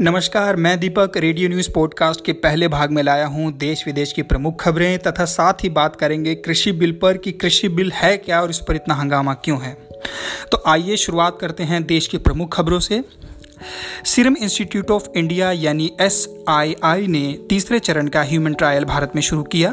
नमस्कार, मैं दीपक radio news podcast के पहले भाग में लाया हूं देश विदेश की प्रमुख खबरें तथा साथ ही बात करेंगे कृषि बिल पर कि कृषि बिल है क्या और इस पर इतना हंगामा क्यों है। तो आइए शुरुआत करते हैं देश की प्रमुख खबरों से। सीरम इंस्टीट्यूट ऑफ इंडिया यानी SII ने तीसरे चरण का ह्यूमन ट्रायल भारत में शुरू किया।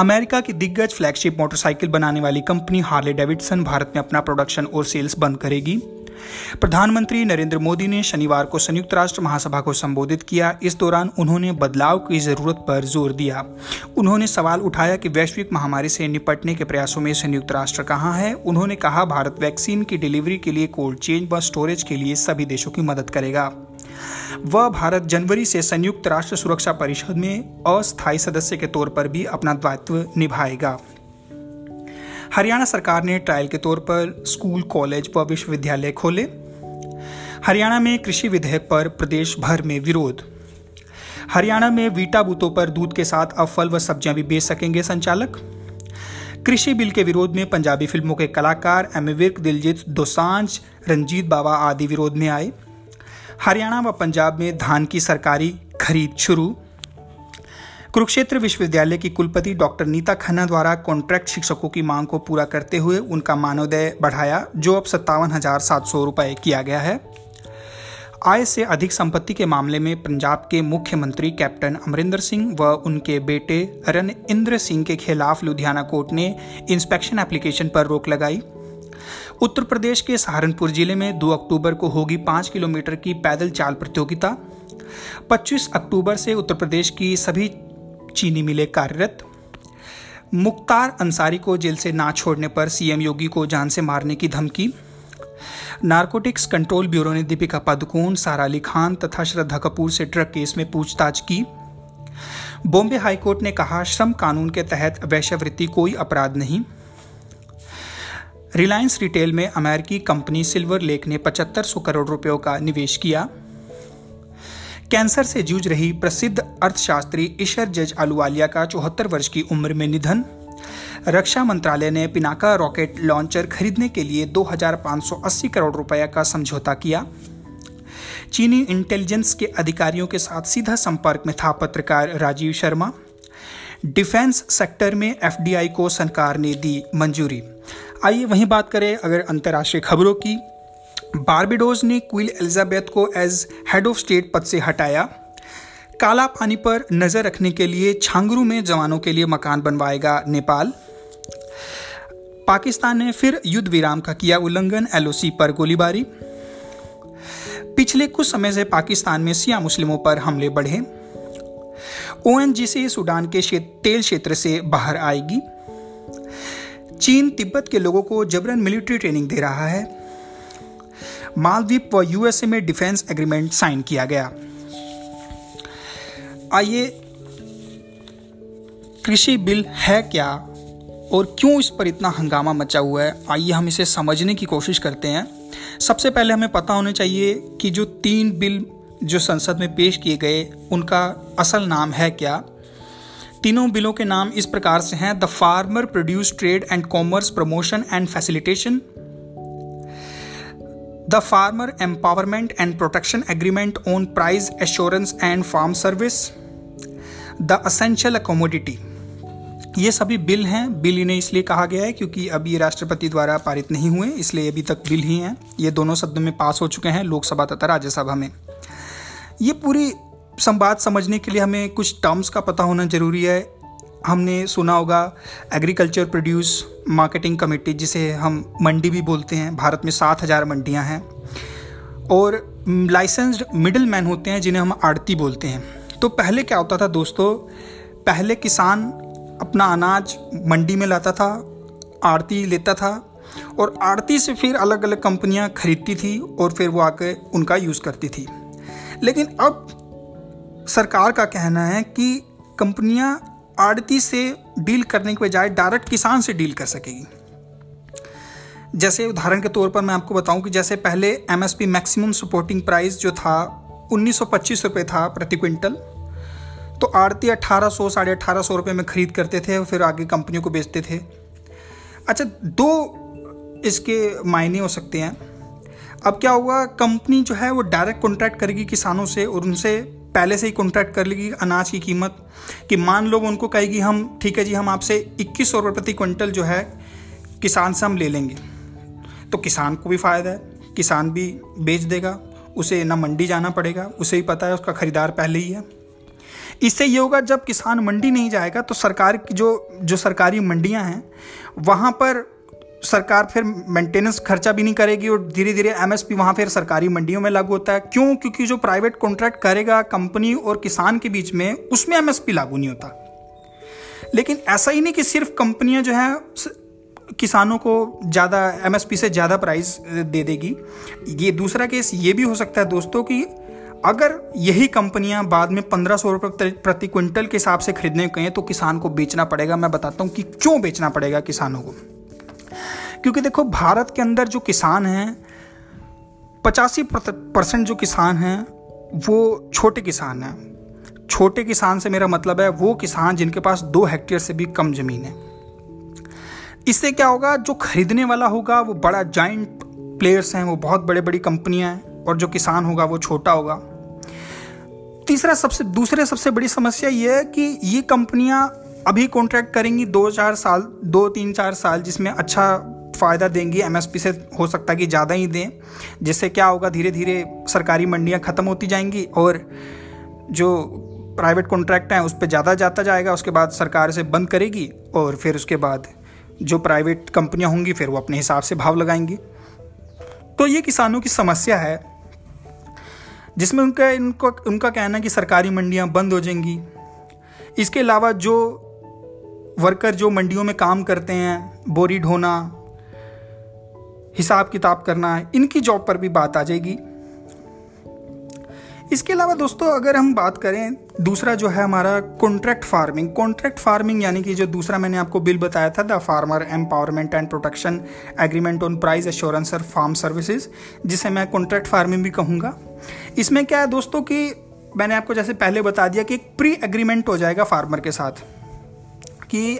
अमेरिका की दिग्गज फ्लैगशिप मोटरसाइकिल बनाने वाली कंपनी हार्ले डेविडसन भारत में अपना प्रोडक्शन और सेल्स बंद करेगी। प्रधानमंत्री नरेंद्र मोदी ने शनिवार को संयुक्त राष्ट्र महासभा को संबोधित किया। इस दौरान उन्होंने बदलाव की जरूरत पर जोर दिया। उन्होंने सवाल उठाया कि वैश्विक महामारी से निपटने के प्रयासों में संयुक्त राष्ट्र कहाँ है। उन्होंने कहा, भारत वैक्सीन की डिलीवरी के लिए कोल्ड चेन व स्टोरेज के लिए सभी देशों की मदद करेगा। वह भारत जनवरी से संयुक्त राष्ट्र सुरक्षा परिषद में अस्थायी सदस्य के तौर पर भी अपना दायित्व निभाएगा। हरियाणा सरकार ने ट्रायल के तौर पर स्कूल, कॉलेज व विश्वविद्यालय खोले। हरियाणा में कृषि विधेयक पर प्रदेश भर में विरोध। हरियाणा में वीटा बूथों पर दूध के साथ अब फल व सब्जियां भी बेच सकेंगे संचालक। कृषि बिल के विरोध में पंजाबी फिल्मों के कलाकार एमविर्क, दिलजीत दोसांझ, रंजीत बाबा आदि विरोध में आए। हरियाणा व पंजाब में धान की सरकारी खरीद शुरू। कुरुक्षेत्र विश्वविद्यालय की कुलपति डॉक्टर नीता खन्ना द्वारा कॉन्ट्रैक्ट शिक्षकों की मांग को पूरा करते हुए उनका मानदेय बढ़ाया, जो अब 57,700 रुपये किया गया है। आय से अधिक संपत्ति के मामले में पंजाब के मुख्यमंत्री कैप्टन अमरिंदर सिंह व उनके बेटे रन इंद्र सिंह के खिलाफ लुधियाना कोर्ट ने इंस्पेक्शन एप्लीकेशन पर रोक लगाई। उत्तर प्रदेश के सहारनपुर जिले में 2 अक्टूबर को होगी 5 किलोमीटर की पैदल चाल प्रतियोगिता। 25 अक्टूबर से उत्तर प्रदेश की सभी चीनी मिले कार्यरत। मुख्तार अंसारी को जेल से ना छोड़ने पर सीएम योगी को जान से मारने की धमकी। नारकोटिक्स कंट्रोल ब्यूरो ने दीपिका पादुकोन, सारा अली खान तथा श्रद्धा कपूर से ड्रग केस में पूछताछ की। बॉम्बे हाईकोर्ट ने कहा, श्रम कानून के तहत वेश्यावृत्ति कोई अपराध नहीं। रिलायंस रिटेल में अमेरिकी कंपनी सिल्वर लेक ने 7,500 करोड़ रुपयों का निवेश किया। कैंसर से जूझ रही प्रसिद्ध अर्थशास्त्री ईशर जज अलूवालिया का 74 वर्ष की उम्र में निधन। रक्षा मंत्रालय ने पिनाका रॉकेट लॉन्चर खरीदने के लिए 2,580 करोड़ रुपये का समझौता किया। चीनी इंटेलिजेंस के अधिकारियों के साथ सीधा संपर्क में था पत्रकार राजीव शर्मा। डिफेंस सेक्टर में FDI को सरकार ने दी मंजूरी। आइए वहीं बात करें अगर अंतर्राष्ट्रीय खबरों की। बारबाडोस ने क्वीन एलिजाबेथ को एज हेड ऑफ स्टेट पद से हटाया। काला पानी पर नज़र रखने के लिए छांगरू में जवानों के लिए मकान बनवाएगा नेपाल। पाकिस्तान ने फिर युद्ध विराम का किया उल्लंघन, LOC पर गोलीबारी। पिछले कुछ समय से पाकिस्तान में शिया मुस्लिमों पर हमले बढ़े। ONGC सूडान के तेल क्षेत्र से बाहर आएगी। चीन तिब्बत के लोगों को जबरन मिलिट्री ट्रेनिंग दे रहा है। मालदीव व यूएसए में डिफेंस एग्रीमेंट साइन किया गया। आइए कृषि बिल है क्या और क्यों इस पर इतना हंगामा मचा हुआ है, आइए हम इसे समझने की कोशिश करते हैं। सबसे पहले हमें पता होना चाहिए कि जो 3 बिल जो संसद में पेश किए गए उनका असल नाम है क्या। तीनों बिलों के नाम इस प्रकार से हैं: the farmer produce trade and commerce promotion and facilitation, The Farmer Empowerment and Protection Agreement on Price Assurance and Farm Service, The Essential Commodity। ये सभी बिल हैं। बिल इन्हें इसलिए कहा गया है क्योंकि अभी राष्ट्रपति द्वारा पारित नहीं हुए, इसलिए अभी तक बिल ही हैं। ये दोनों सदनों में पास हो चुके हैं, लोकसभा तथा राज्यसभा में। ये पूरी संवाद समझने के लिए हमें कुछ टर्म्स का पता होना जरूरी है। हमने सुना होगा एग्रीकल्चर प्रोड्यूस मार्केटिंग कमेटी, जिसे हम मंडी भी बोलते हैं। भारत में 7,000 मंडियां हैं और लाइसेंस्ड मिडिल मैन होते हैं जिन्हें हम आड़ती बोलते हैं। तो पहले क्या होता था दोस्तों, पहले किसान अपना अनाज मंडी में लाता था, आड़ती लेता था और आड़ती से फिर अलग अलग कंपनियां खरीदती थी और फिर वो आके उनका यूज़ करती थी। लेकिन अब सरकार का कहना है कि कंपनियां आड़ती से डील करने के बजाय डायरेक्ट किसान से डील कर सकेगी। जैसे उदाहरण के तौर पर मैं आपको बताऊं कि जैसे पहले MSP मैक्सिमम सपोर्टिंग प्राइस जो था 1,925 रुपये था प्रति क्विंटल, तो आड़ती 1,800 1,850 रुपये में खरीद करते थे और फिर आगे कंपनियों को बेचते थे। अच्छा, 2 इसके मायने हो सकते हैं। अब क्या होगा, कंपनी जो है वो डायरेक्ट कॉन्ट्रैक्ट करेगी किसानों से और उनसे पहले से ही कॉन्ट्रैक्ट कर लेगी अनाज की कीमत कि मान लो उनको कहेगी हम ठीक है जी हम आपसे 2100 रुपये प्रति क्विंटल जो है किसान से हम ले लेंगे, तो किसान को भी फ़ायदा है, किसान भी बेच देगा, उसे ना मंडी जाना पड़ेगा, उसे ही पता है उसका खरीदार पहले ही है। इससे ये होगा जब किसान मंडी नहीं जाएगा तो सरकार की जो सरकारी मंडियां हैं वहाँ पर सरकार फिर मेंटेनेंस खर्चा भी नहीं करेगी और धीरे धीरे एमएसपी वहाँ फिर सरकारी मंडियों में लागू होता है। क्यों? क्योंकि जो प्राइवेट कॉन्ट्रैक्ट करेगा कंपनी और किसान के बीच में, उसमें एमएसपी लागू नहीं होता। लेकिन ऐसा ही नहीं कि सिर्फ कंपनियां जो हैं किसानों को ज़्यादा एमएसपी से ज़्यादा प्राइस दे देगी। ये दूसरा केस ये भी हो सकता है दोस्तों कि अगर यही कंपनियां बाद में 1500 रुपये प्रति क्विंटल के हिसाब से खरीदने कहें तो किसान को बेचना पड़ेगा। मैं बताता हूं कि क्यों बेचना पड़ेगा किसानों को, क्योंकि देखो भारत के अंदर जो किसान हैं 85% जो किसान हैं वो छोटे किसान हैं। छोटे किसान से मेरा मतलब है वो किसान जिनके पास 2 हेक्टेयर से भी कम ज़मीन है। इससे क्या होगा, जो खरीदने वाला होगा वो बड़ा जाइंट प्लेयर्स हैं, वो बहुत बड़े बड़ी कंपनियां हैं, और जो किसान होगा वो छोटा होगा। तीसरा सबसे बड़ी समस्या ये है कि ये कंपनियां अभी कॉन्ट्रैक्ट करेंगी 2-3-4 साल जिसमें अच्छा फ़ायदा देंगी, एमएसपी से हो सकता है कि ज़्यादा ही दें, जिससे क्या होगा धीरे धीरे सरकारी मंडियां ख़त्म होती जाएंगी और जो प्राइवेट कॉन्ट्रैक्ट हैं उस पर ज़्यादा जाता जाएगा। उसके बाद सरकार से बंद करेगी और फिर उसके बाद जो प्राइवेट कंपनियां होंगी फिर वो अपने हिसाब से भाव लगाएंगी। तो ये किसानों की समस्या है जिसमें उनका कहना है कि सरकारी मंडियां बंद हो जाएंगी। इसके अलावा जो वर्कर जो मंडियों में काम करते हैं, बोरी ढोना, हिसाब किताब करना, इनकी जॉब पर भी बात आ जाएगी। इसके अलावा दोस्तों अगर हम बात करें दूसरा जो है हमारा कॉन्ट्रैक्ट फार्मिंग यानी कि जो दूसरा मैंने आपको बिल बताया था the farmer empowerment and protection agreement on price assurance और फार्म सर्विसेज, जिसे मैं कॉन्ट्रैक्ट फार्मिंग भी कहूँगा। इसमें क्या है दोस्तों कि मैंने आपको जैसे पहले बता दिया कि एक प्री एग्रीमेंट हो जाएगा फार्मर के साथ कि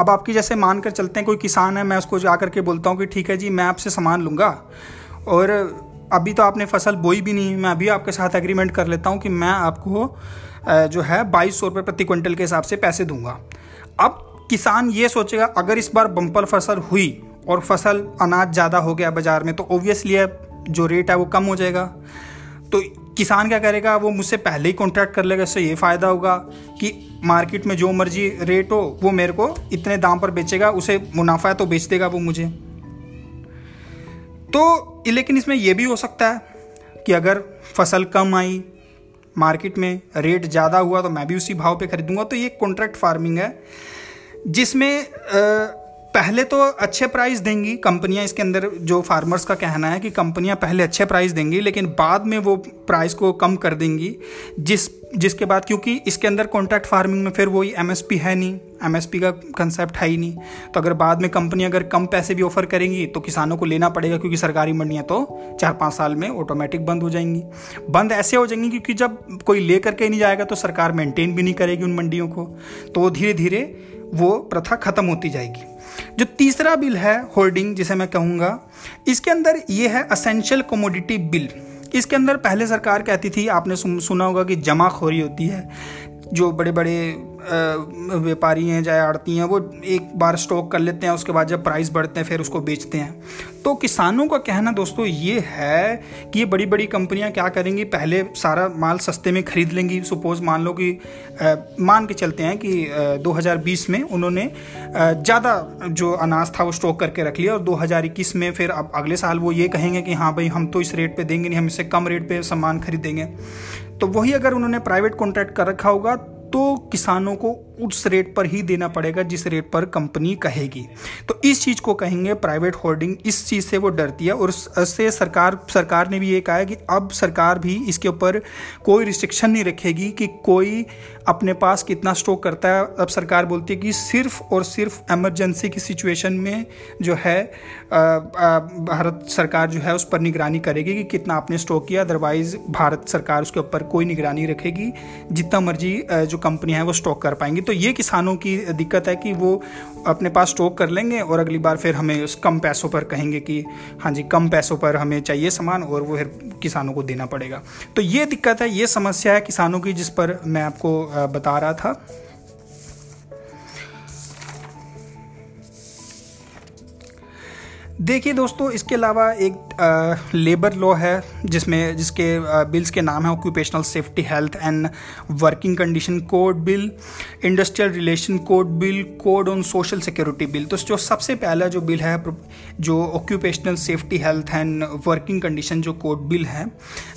अब आपकी जैसे मान कर चलते हैं कोई किसान है, मैं उसको जा करके बोलता हूँ कि ठीक है जी मैं आपसे सामान लूँगा और अभी तो आपने फसल बोई भी नहीं, मैं अभी आपके साथ एग्रीमेंट कर लेता हूँ कि मैं आपको जो है 2200 रुपये प्रति क्विंटल के हिसाब से पैसे दूंगा। अब किसान ये सोचेगा अगर इस बार बम्पर फसल हुई और फसल अनाज ज़्यादा हो गया बाज़ार में तो ओब्वियसली जो रेट है वो कम हो जाएगा। तो किसान क्या करेगा, वो मुझसे पहले ही कॉन्ट्रैक्ट कर लेगा। इससे ये फ़ायदा होगा कि मार्केट में जो मर्जी रेट हो वो मेरे को इतने दाम पर बेचेगा, उसे मुनाफा है तो बेच देगा वो मुझे। तो लेकिन इसमें यह भी हो सकता है कि अगर फसल कम आई मार्केट में, रेट ज़्यादा हुआ तो मैं भी उसी भाव पे खरीदूंगा। तो ये कॉन्ट्रैक्ट फार्मिंग है जिसमें पहले तो अच्छे प्राइस देंगी कंपनियां। इसके अंदर जो फार्मर्स का कहना है कि कंपनियां पहले अच्छे प्राइस देंगी लेकिन बाद में वो प्राइस को कम कर देंगी, जिसके बाद क्योंकि इसके अंदर कॉन्ट्रैक्ट फार्मिंग में फिर वही एमएसपी है नहीं, एमएसपी का कंसेप्ट है ही नहीं। तो अगर बाद में कंपनियां अगर कम पैसे भी ऑफर करेंगी तो किसानों को लेना पड़ेगा, क्योंकि सरकारी मंडियाँ तो 4-5 साल में ऑटोमेटिक बंद हो जाएंगी। बंद ऐसे हो जाएंगी क्योंकि जब कोई ले करके नहीं जाएगा तो सरकार मेंटेन भी नहीं करेगी उन मंडियों को, तो धीरे धीरे वो प्रथा ख़त्म होती जाएगी। जो तीसरा बिल है होर्डिंग जिसे मैं कहूँगा, इसके अंदर ये है असेंशियल कमोडिटी बिल। इसके अंदर पहले सरकार कहती थी, आपने सुना होगा कि जमाखोरी होती है, जो बड़े बड़े व्यापारी हैं चाहे आड़ती हैं वो एक बार स्टॉक कर लेते हैं, उसके बाद जब प्राइस बढ़ते हैं फिर उसको बेचते हैं। तो किसानों का कहना दोस्तों ये है कि ये बड़ी बड़ी कंपनियां क्या करेंगी, पहले सारा माल सस्ते में खरीद लेंगी। सपोज़ मान लो कि मान के चलते हैं कि 2020 में उन्होंने ज़्यादा जो अनाज था वो स्टॉक करके रख लिया और 2021 में फिर अब अगले साल वो ये कहेंगे कि हाँ भाई हम तो इस रेट पर देंगे नहीं, हम इससे कम रेट पर सामान खरीदेंगे। तो वही अगर उन्होंने प्राइवेट कॉन्ट्रैक्ट कर रखा होगा तो किसानों को उस रेट पर ही देना पड़ेगा जिस रेट पर कंपनी कहेगी। तो इस चीज़ को कहेंगे प्राइवेट होर्डिंग, इस चीज़ से वो डरती है। और उससे सरकार ने भी ये कहा है कि अब सरकार भी इसके ऊपर कोई रिस्ट्रिक्शन नहीं रखेगी कि कोई अपने पास कितना स्टॉक करता है। अब सरकार बोलती है कि सिर्फ और सिर्फ इमरजेंसी की सिचुएशन में जो है भारत सरकार जो है उस पर निगरानी करेगी कि कितना आपने स्टॉक किया, अदरवाइज़ भारत सरकार उसके ऊपर कोई निगरानी रखेगी। जितना मर्जी जो कंपनियां हैं वो स्टॉक कर पाएंगी। तो ये किसानों की दिक्कत है कि वो अपने पास स्टॉक कर लेंगे और अगली बार फिर हमें उस कम पैसों पर कहेंगे कि हाँ जी कम पैसों पर हमें चाहिए सामान, और वो फिर किसानों को देना पड़ेगा। तो ये दिक्कत है, ये समस्या है किसानों की, जिस पर मैं आपको बता रहा था। देखिए दोस्तों, इसके अलावा एक लेबर लॉ है जिसमें जिसके बिल्स के नाम है occupational safety health and working condition code bill, industrial relation code bill, code on social security bill. तो जो सबसे पहला जो बिल है जो occupational safety health and working condition जो कोड बिल है,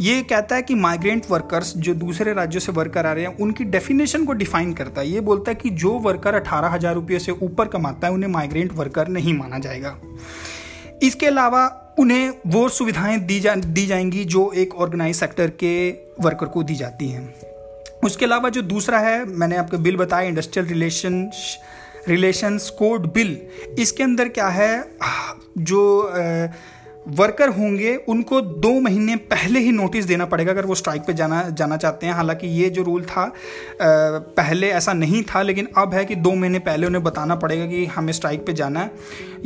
ये कहता है कि माइग्रेंट वर्कर्स जो दूसरे राज्यों से वर्कर आ रहे हैं उनकी डेफिनेशन को डिफाइन करता है। ये बोलता है कि जो वर्कर 18,000 रुपये से ऊपर कमाता है उन्हें माइग्रेंट वर्कर नहीं माना जाएगा। इसके अलावा उन्हें वो सुविधाएं दी जाएंगी जो एक ऑर्गेनाइज सेक्टर के वर्कर को दी जाती हैं। उसके अलावा जो दूसरा है, मैंने आपको बिल बताया इंडस्ट्रियल रिलेशंस कोड बिल, इसके अंदर क्या है, जो वर्कर होंगे उनको 2 महीने पहले ही नोटिस देना पड़ेगा अगर वो स्ट्राइक पे जाना चाहते हैं। हालांकि ये जो रूल था पहले ऐसा नहीं था, लेकिन अब है कि 2 महीने पहले उन्हें बताना पड़ेगा कि हमें स्ट्राइक पे जाना है।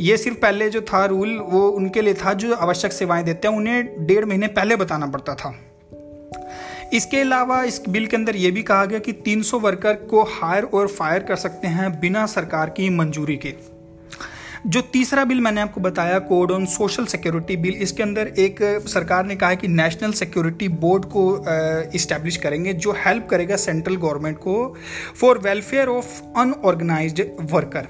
ये सिर्फ पहले जो था रूल वो उनके लिए था जो आवश्यक सेवाएं देते हैं, उन्हें 1.5 महीने पहले बताना पड़ता था। इसके अलावा इस बिल के अंदर यह भी कहा गया कि 300 वर्कर को हायर और फायर कर सकते हैं बिना सरकार की मंजूरी के। जो तीसरा बिल मैंने आपको बताया code on social security bill, इसके अंदर एक सरकार ने कहा है कि नेशनल सिक्योरिटी बोर्ड को इस्टेब्लिश करेंगे जो हेल्प करेगा सेंट्रल गवर्नमेंट को for welfare of unorganised worker.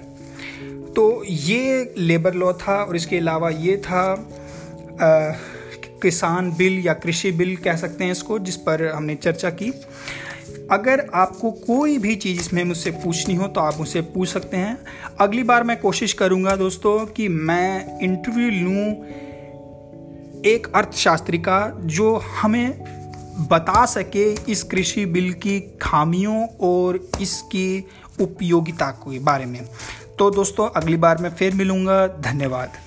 तो ये लेबर लॉ था, और इसके अलावा ये था किसान बिल या कृषि बिल कह सकते हैं इसको, जिस पर हमने चर्चा की। अगर आपको कोई भी चीज़ इसमें मुझसे पूछनी हो तो आप मुझसे पूछ सकते हैं। अगली बार मैं कोशिश करूंगा दोस्तों कि मैं इंटरव्यू लूं एक अर्थशास्त्री का जो हमें बता सके इस कृषि बिल की खामियों और इसकी उपयोगिता के बारे में। तो दोस्तों अगली बार मैं फिर मिलूंगा। धन्यवाद।